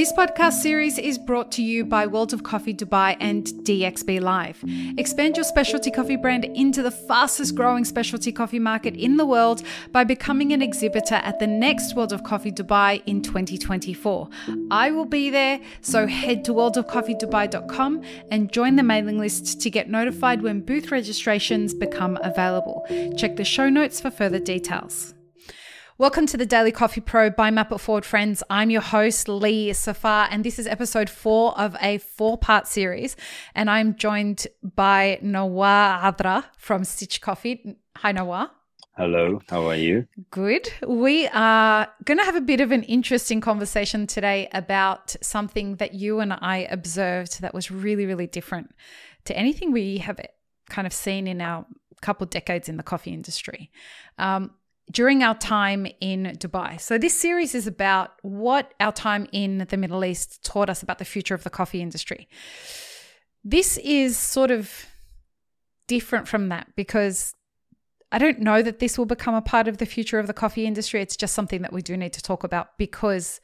This podcast series is brought to you by World of Coffee Dubai and DXB Live. Expand your specialty coffee brand into the fastest growing specialty coffee market in the world by becoming an exhibitor at the next World of Coffee Dubai in 2024. I will be there, so head to worldofcoffeedubai.com and join the mailing list to get notified when booth registrations become available. Check the show notes for further details. Welcome to the Daily Coffee Pro by Mappa Forward Friends. I'm your host, Lee Safar, and this is episode 4 of a 4-part series. And I'm joined by Nawar Adra from Stitch Coffee. Hi, Nawar. Hello, how are you? Good. We are going to have a bit of an interesting conversation today about something that you and I observed that was really, really different to anything we have kind of seen in our couple decades in the coffee industry. During our time in Dubai. So this series is about what our time in the Middle East taught us about the future of the coffee industry. This is sort of different from that because I don't know that this will become a part of the future of the coffee industry. It's just something that we do need to talk about because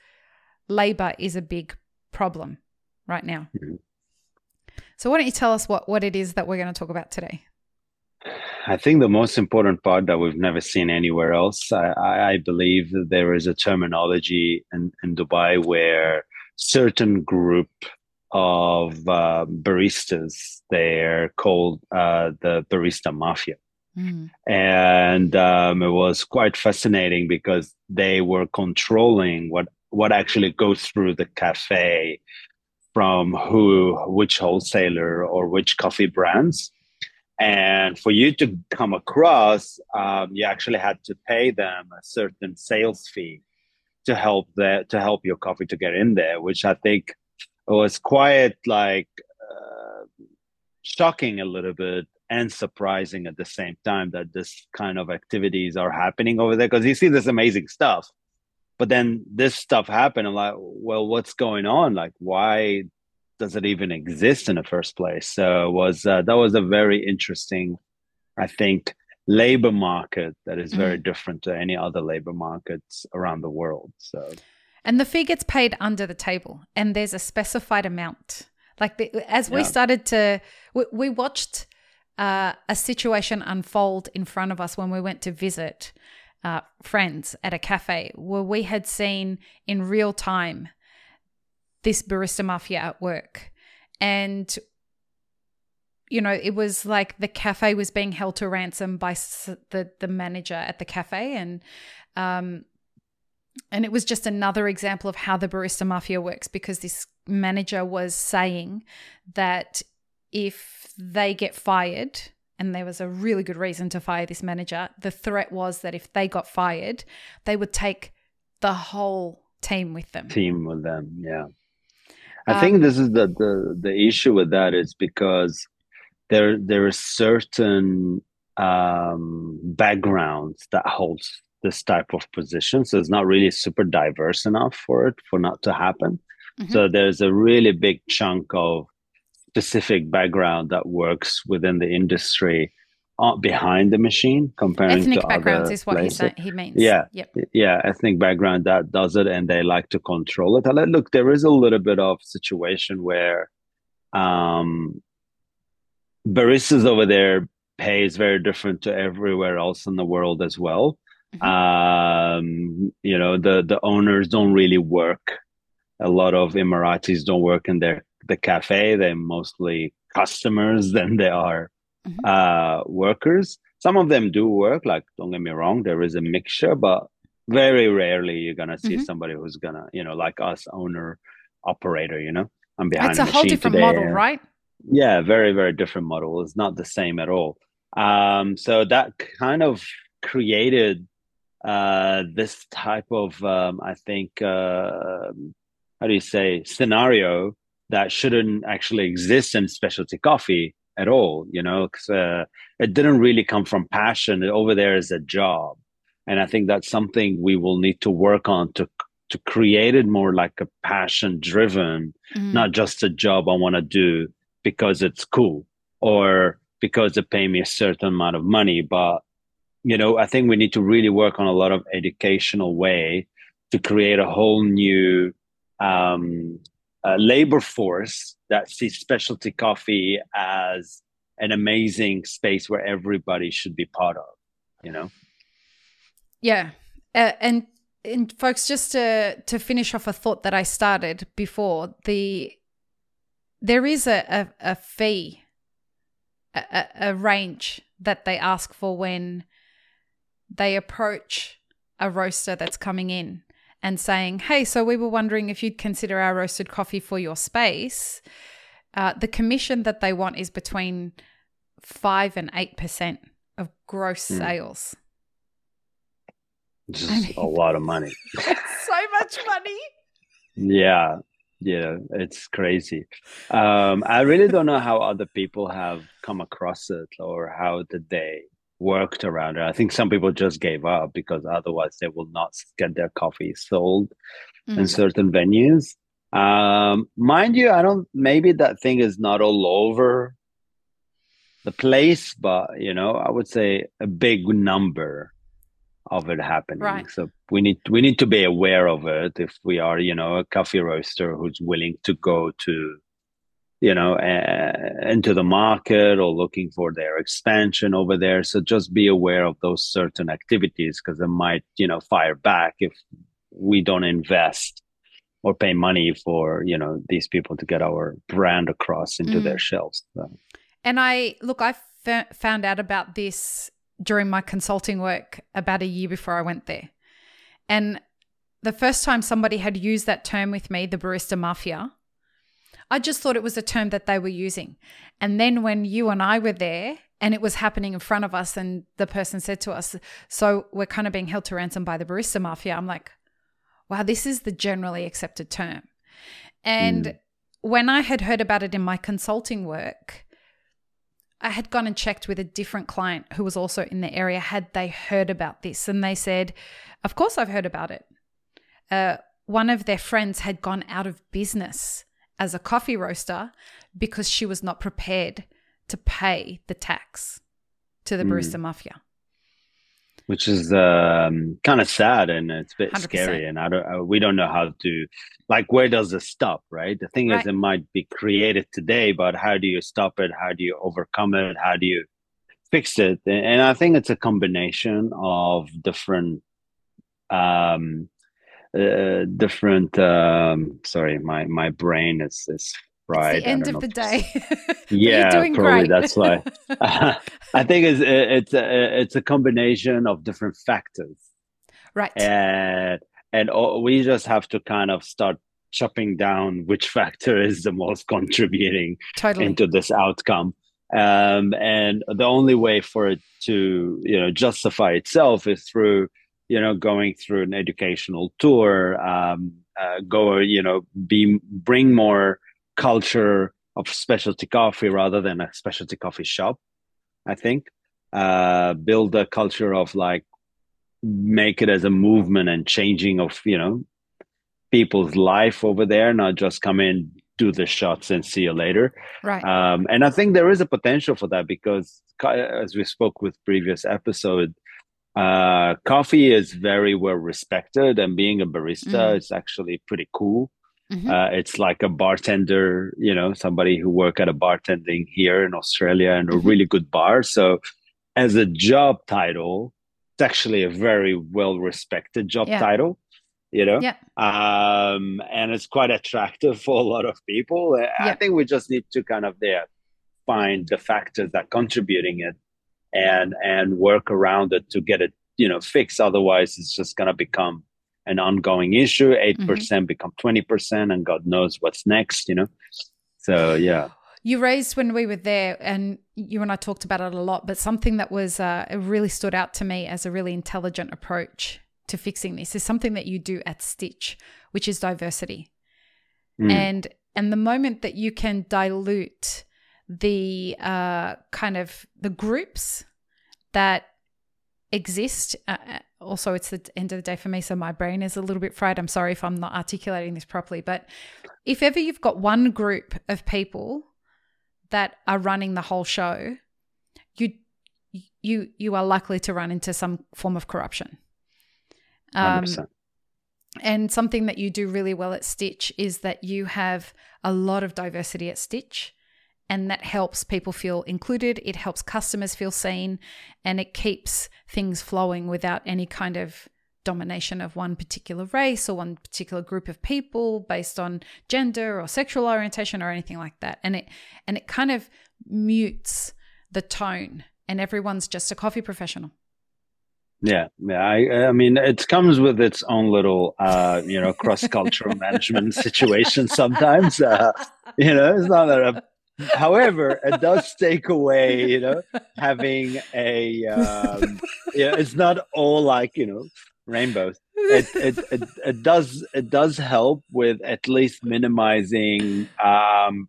labor is a big problem right now. Mm-hmm. So why don't you tell us what it is that we're going to talk about today? I think the most important part that we've never seen anywhere else, I believe that there is a terminology in Dubai where certain group of baristas, they're called the barista mafia. Mm. And it was quite fascinating because they were controlling what actually goes through the cafe from which wholesaler or which coffee brands. And for you to come across, you actually had to pay them a certain sales fee to help your coffee to get in there, which I think was quite like shocking a little bit and surprising at the same time that this kind of activities are happening over there. Because you see this amazing stuff, but then this stuff happened. I'm like, well, what's going on? Like, why does it even exist in the first place? So it was that was a very interesting, I think, labor market that is very different to any other labor markets around the world. So, and the fee gets paid under the table, and there's a specified amount. Like we started to, we watched a situation unfold in front of us when we went to visit friends at a cafe where we had seen in real time this barista mafia at work. And, you know, it was like the cafe was being held to ransom by the manager at the cafe. And it was just another example of how the barista mafia works, because this manager was saying that if they get fired, and there was a really good reason to fire this manager, the threat was that if they got fired, they would take the whole team with them. Yeah. I think this is the issue with that is because there are certain backgrounds that holds this type of position. So it's not really super diverse enough for not to happen. Mm-hmm. So there's a really big chunk of specific background that works within the industry behind the machine comparing ethnic to backgrounds other is what he means. Yeah. Yep. Yeah. Ethnic background that does it and they like to control it. Look, there is a little bit of situation where baristas over there pays very different to everywhere else in the world as well. Mm-hmm. You know, the owners don't really work. A lot of Emiratis don't work in the cafe. They're mostly customers than they are workers. Some of them do work, like, don't get me wrong, there is a mixture, but very rarely you're gonna see somebody who's gonna, you know, like us, owner operator, you know, I'm behind it's a whole different today. Model, right? Yeah, very, very different model. It's not the same at all. So that kind of created this type of I think how do you say, scenario that shouldn't actually exist in specialty coffee at all, you know, because it didn't really come from passion. Over there is a job. And I think that's something we will need to work on to create it more like a passion driven, not just a job I want to do because it's cool or because they pay me a certain amount of money. But, you know, I think we need to really work on a lot of educational way to create a whole new labor force that sees specialty coffee as an amazing space where everybody should be part of, you know? Yeah. And folks, just to finish off a thought that I started before, there is a fee, a range that they ask for when they approach a roaster that's coming in and saying, hey, so we were wondering if you'd consider our roasted coffee for your space. The commission that they want is between 5 and 8% of gross sales. This is a lot of money. That's so much money. Yeah. Yeah, it's crazy. I really don't know how other people have come across it or how did they worked around it. I think some people just gave up because otherwise they will not get their coffee sold in certain venues. Mind you, maybe that thing is not all over the place, but you know, I would say a big number of it happening. Right. So we need to be aware of it if we are, you know, a coffee roaster who's willing to go to, you know, into the market or looking for their expansion over there. So just be aware of those certain activities because they might, you know, fire back if we don't invest or pay money for, you know, these people to get our brand across into their shelves. So. And I found out about this during my consulting work about a year before I went there. And the first time somebody had used that term with me, the barista mafia, I just thought it was a term that they were using. And then when you and I were there and it was happening in front of us and the person said to us, so we're kind of being held to ransom by the barista mafia. I'm like, wow, this is the generally accepted term. And when I had heard about it in my consulting work, I had gone and checked with a different client who was also in the area, had they heard about this? And they said, of course I've heard about it. One of their friends had gone out of business as a coffee roaster because she was not prepared to pay the tax to the barista mafia. Which is kind of sad and it's a bit 100%. Scary. And we don't know how to, like, where does it stop, right? The thing is, it might be created today, but how do you stop it? How do you overcome it? How do you fix it? And I think it's a combination of different, my brain is fried. It's the end of the day. Yeah, you're doing probably great. That's why. I think it's a combination of different factors. Right. And we just have to kind of start chopping down which factor is the most contributing into this outcome. And the only way for it to, you know, justify itself is through, you know, going through an educational tour, bring more culture of specialty coffee rather than a specialty coffee shop, I think. Build a culture of like, make it as a movement and changing of, you know, people's life over there, not just come in, do the shots and see you later. Right. And I think there is a potential for that because as we spoke with previous episode, coffee is very well respected and being a barista is actually pretty cool. Mm-hmm. It's like a bartender, you know, somebody who work at a bartending here in Australia and a really good bar. So as a job title, it's actually a very well respected job title, you know, and it's quite attractive for a lot of people. I think we just need to kind of find the factors that are contributing it. And work around it to get it, you know, fixed. Otherwise, it's just going to become an ongoing issue. 8% become 20% and God knows what's next, you know. So, yeah. You raised when we were there and you and I talked about it a lot, but something that was really stood out to me as a really intelligent approach to fixing this is something that you do at Stitch, which is diversity. And the moment that you can dilute the kind of the groups that exist. Also, it's the end of the day for me, so my brain is a little bit fried. I'm sorry if I'm not articulating this properly, but if ever you've got one group of people that are running the whole show, you are likely to run into some form of corruption. And something that you do really well at Stitch is that you have a lot of diversity at Stitch, and that helps people feel included. It helps customers feel seen, and it keeps things flowing without any kind of domination of one particular race or one particular group of people based on gender or sexual orientation or anything like that. And it kind of mutes the tone, and everyone's just a coffee professional. Yeah. I mean, it comes with its own little, cross-cultural management situation sometimes. It's not that. However, it does take away, having a. It's not all like rainbows. It does help with at least minimizing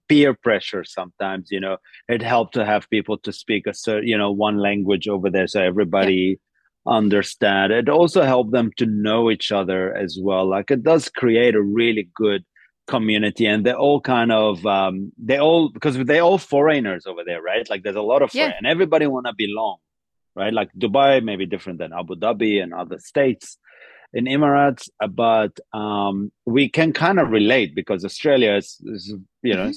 peer pressure. Sometimes it helped to have people to speak a certain one language over there, so everybody. Yeah. Understand. It also helped them to know each other as well. Like, it does create a really good community, and they're all kind of because they're all foreigners over there, right? Like, there's a lot of and everybody want to belong, right? Like Dubai may be different than Abu Dhabi and other states in Emirates, but we can kind of relate because Australia is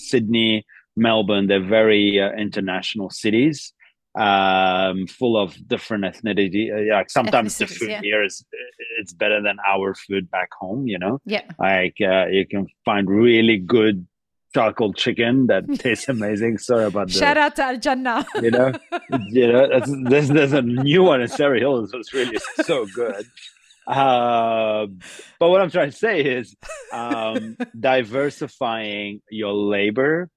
Sydney, Melbourne, they're very international cities. Full of different ethnicity. Sometimes the food here it's better than our food back home. You can find really good charcoal chicken that tastes amazing. Sorry about that. Shout out to Al Jannah. There's a new one in Surrey Hills. It's really so good. But what I'm trying to say is diversifying your labor,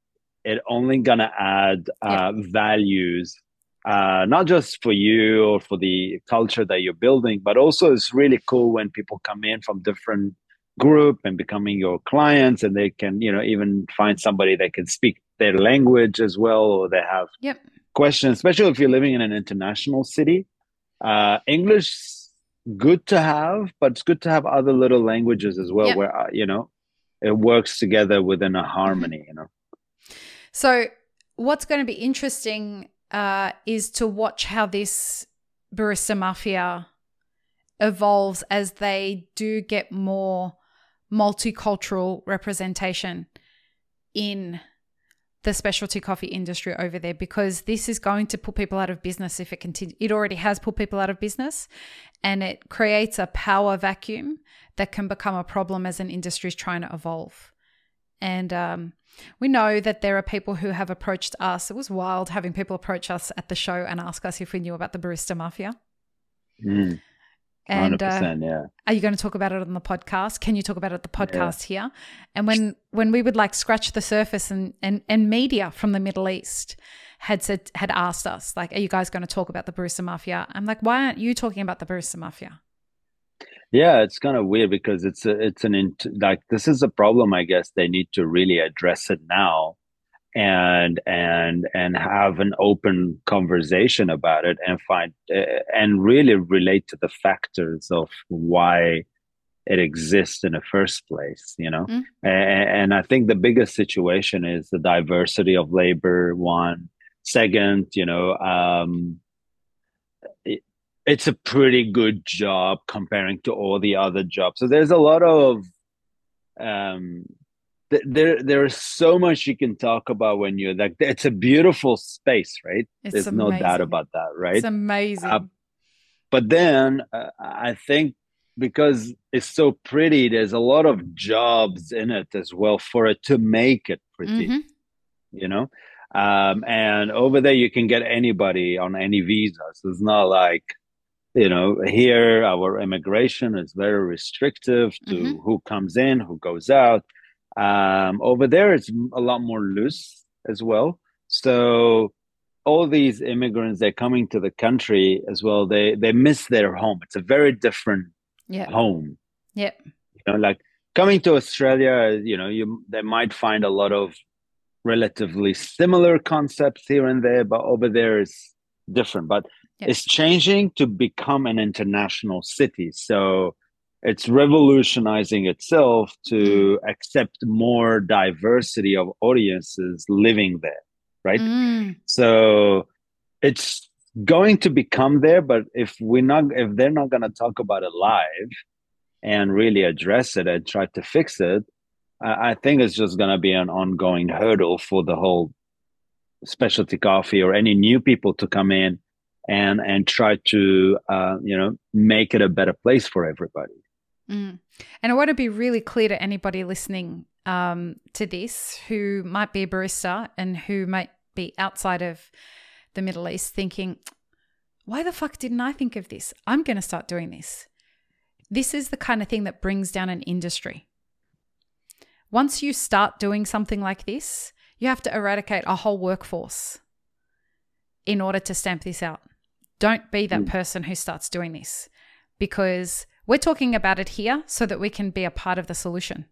it only gonna add values. Not just for you or for the culture that you're building, but also it's really cool when people come in from different group and becoming your clients, and they can, even find somebody that can speak their language as well, or they have questions, especially if you're living in an international city. English, good to have, but it's good to have other little languages as well where, it works together within a harmony, So what's going to be interesting is to watch how this barista mafia evolves as they do get more multicultural representation in the specialty coffee industry over there, because this is going to put people out of business if it continues. It already has put people out of business, and it creates a power vacuum that can become a problem as an industry is trying to evolve. And we know that there are people who have approached us. It was wild having people approach us at the show and ask us if we knew about the barista mafia. 100%, and are you going to talk about it on the podcast? Can you talk about it at the podcast here? And when we would like scratch the surface, and media from the Middle East had asked us, like, are you guys going to talk about the barista mafia? I'm like, why aren't you talking about the barista mafia? Yeah, it's kind of weird because this is a problem. I guess they need to really address it now, and have an open conversation about it, and find and really relate to the factors of why it exists in the first place. And I think the biggest situation is the diversity of labor. One second, it's a pretty good job comparing to all the other jobs. So there's a lot of there is so much you can talk about when you're like, it's a beautiful space, right? There's amazing. No doubt about that, right? It's amazing. But then I think because it's so pretty, there's a lot of jobs in it as well for it to make it pretty, and over there you can get anybody on any visa. So it's not like, here our immigration is very restrictive to who comes in, who goes out. Over there it's a lot more loose as well. So all these immigrants, they're coming to the country as well. They miss their home. It's a very different home. Yeah. Like coming to Australia, they might find a lot of relatively similar concepts here and there, but over there is different. But it's changing to become an international city, so it's revolutionizing itself to accept more diversity of audiences living there, right? So it's going to become there, but if they're not going to talk about it live, and really address it and try to fix it, I think it's just going to be an ongoing hurdle for the whole specialty coffee or any new people to come in and try to, you know, make it a better place for everybody. Mm. And I want to be really clear to anybody listening to this who might be a barista and who might be outside of the Middle East thinking, why the fuck didn't I think of this? I'm going to start doing this. This is the kind of thing that brings down an industry. Once you start doing something like this, you have to eradicate a whole workforce in order to stamp this out. Don't be that person who starts doing this, because we're talking about it here so that we can be a part of the solution.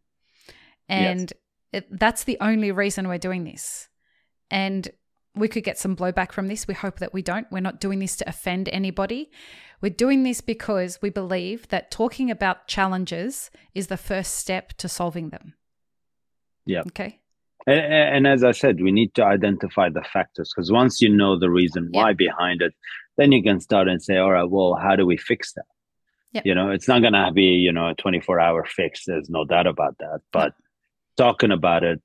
And yes, that's the only reason we're doing this. And we could get some blowback from this. We hope that we don't. We're not doing this to offend anybody. We're doing this because we believe that talking about challenges is the first step to solving them. Yeah. Okay. And as I said, we need to identify the factors, because once you know the reason why behind it, then you can start and say, all right, well, how do we fix that? Yep. You know, it's not going to be, you know, a 24-hour fix. There's no doubt about that. But talking about it,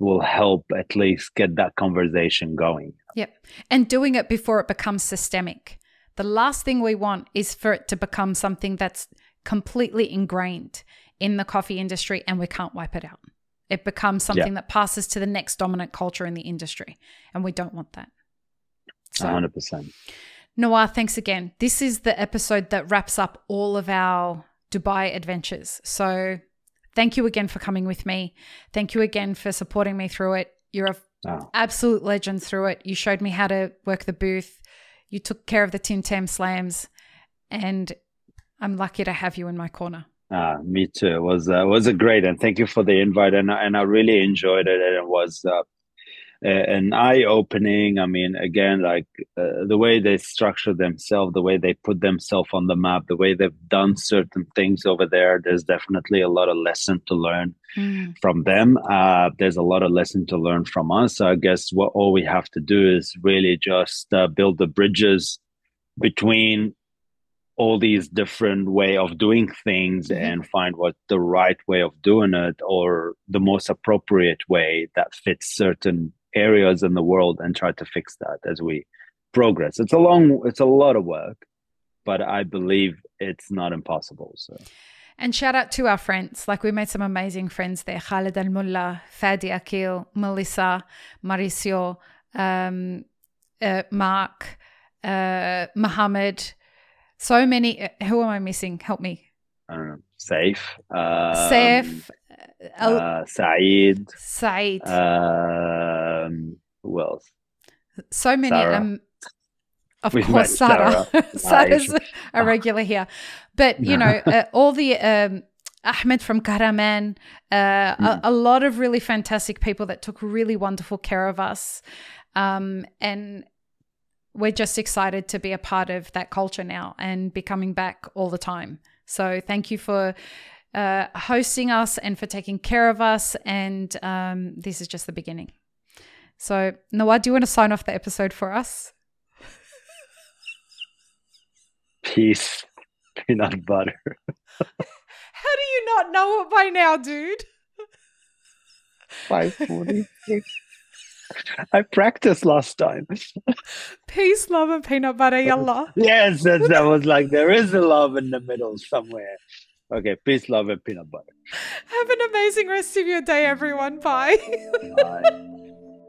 will help at least get that conversation going. Yep. And doing it before it becomes systemic. The last thing we want is for it to become something that's completely ingrained in the coffee industry and we can't wipe it out. It becomes something that passes to the next dominant culture in the industry, and we don't want that. So, 100%. Nawar, thanks again. This is the episode that wraps up all of our Dubai adventures. So thank you again for coming with me. Thank you again for supporting me through it. You're an absolute legend through it. You showed me how to work the booth. You took care of the Tim Tam slams, and I'm lucky to have you in my corner. Me too. It was a great, and thank you for the invite. And I really enjoyed it. And it was an eye opening. I mean, again, like the way they structure themselves, the way they put themselves on the map, the way they've done certain things over there. There's definitely a lot of lesson to learn from them. There's a lot of lesson to learn from us. So I guess all we have to do is really just build the bridges between all these different way of doing things and find what the right way of doing it, or the most appropriate way that fits certain areas in the world, and try to fix that as we progress. It's a lot of work, but I believe it's not impossible. So. And shout out to our friends. Like, we made some amazing friends there. Khaled al-Mulla, Fadi Akil, Melissa, Mauricio, Mark, Mohammed. So many. Who am I missing? Help me. I don't know. Saif. Saeed. Who else? So many. Sarah. Of course, Sarah. Sarah's a regular here. But, you know, all the Ahmed from Karaman, a lot of really fantastic people that took really wonderful care of us. And we're just excited to be a part of that culture now and be coming back all the time. So thank you for hosting us and for taking care of us. And this is just the beginning. So, Nawar, do you want to sign off the episode for us? Peace, peanut butter. How do you not know it by now, dude? 5:46. I practiced last time. Peace, love, and peanut butter, yallah. Yes, that was like, there is a love in the middle somewhere. Okay, peace, love, and peanut butter. Have an amazing rest of your day, everyone. Bye. Bye.